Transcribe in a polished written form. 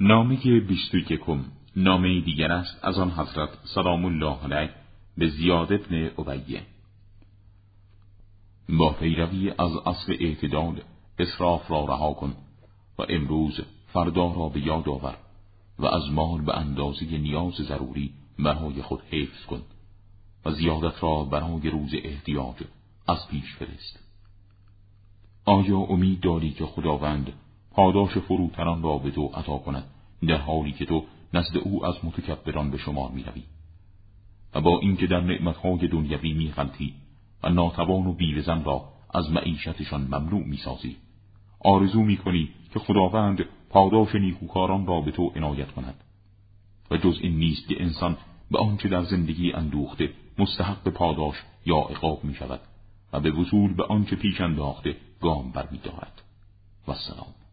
نامه 21 نامه دیگر است از آن حضرت سلام الله علیه به زیاد بن عبیه. با پیروی از اصل اعتدال اسراف را رها کن و امروز فردا را به یاد آور و از مال به اندازه نیاز ضروری برای خود حفظ کن و زیادت را برای روز احتیاج از پیش فرست. آیا امید داری که خداوند پاداش فروتنان را به تو عطا کند در حالی که تو نزد او از متکبران به شمار می‌روی و با اینکه در نعمت‌های دنیوی می‌غلطی و ناتوان و بیوه‌زن را از معیشتشان ممنوع می‌سازی، آرزو می‌کنی که خداوند پاداش نیکوکاران را به تو عنایت کند و جز این نیست که انسان به آنچه در زندگی اندوخته مستحق پاداش یا عقاب می‌شود و به وصول به آنچه پیش انداخته گام برمی‌دارد. و السلام.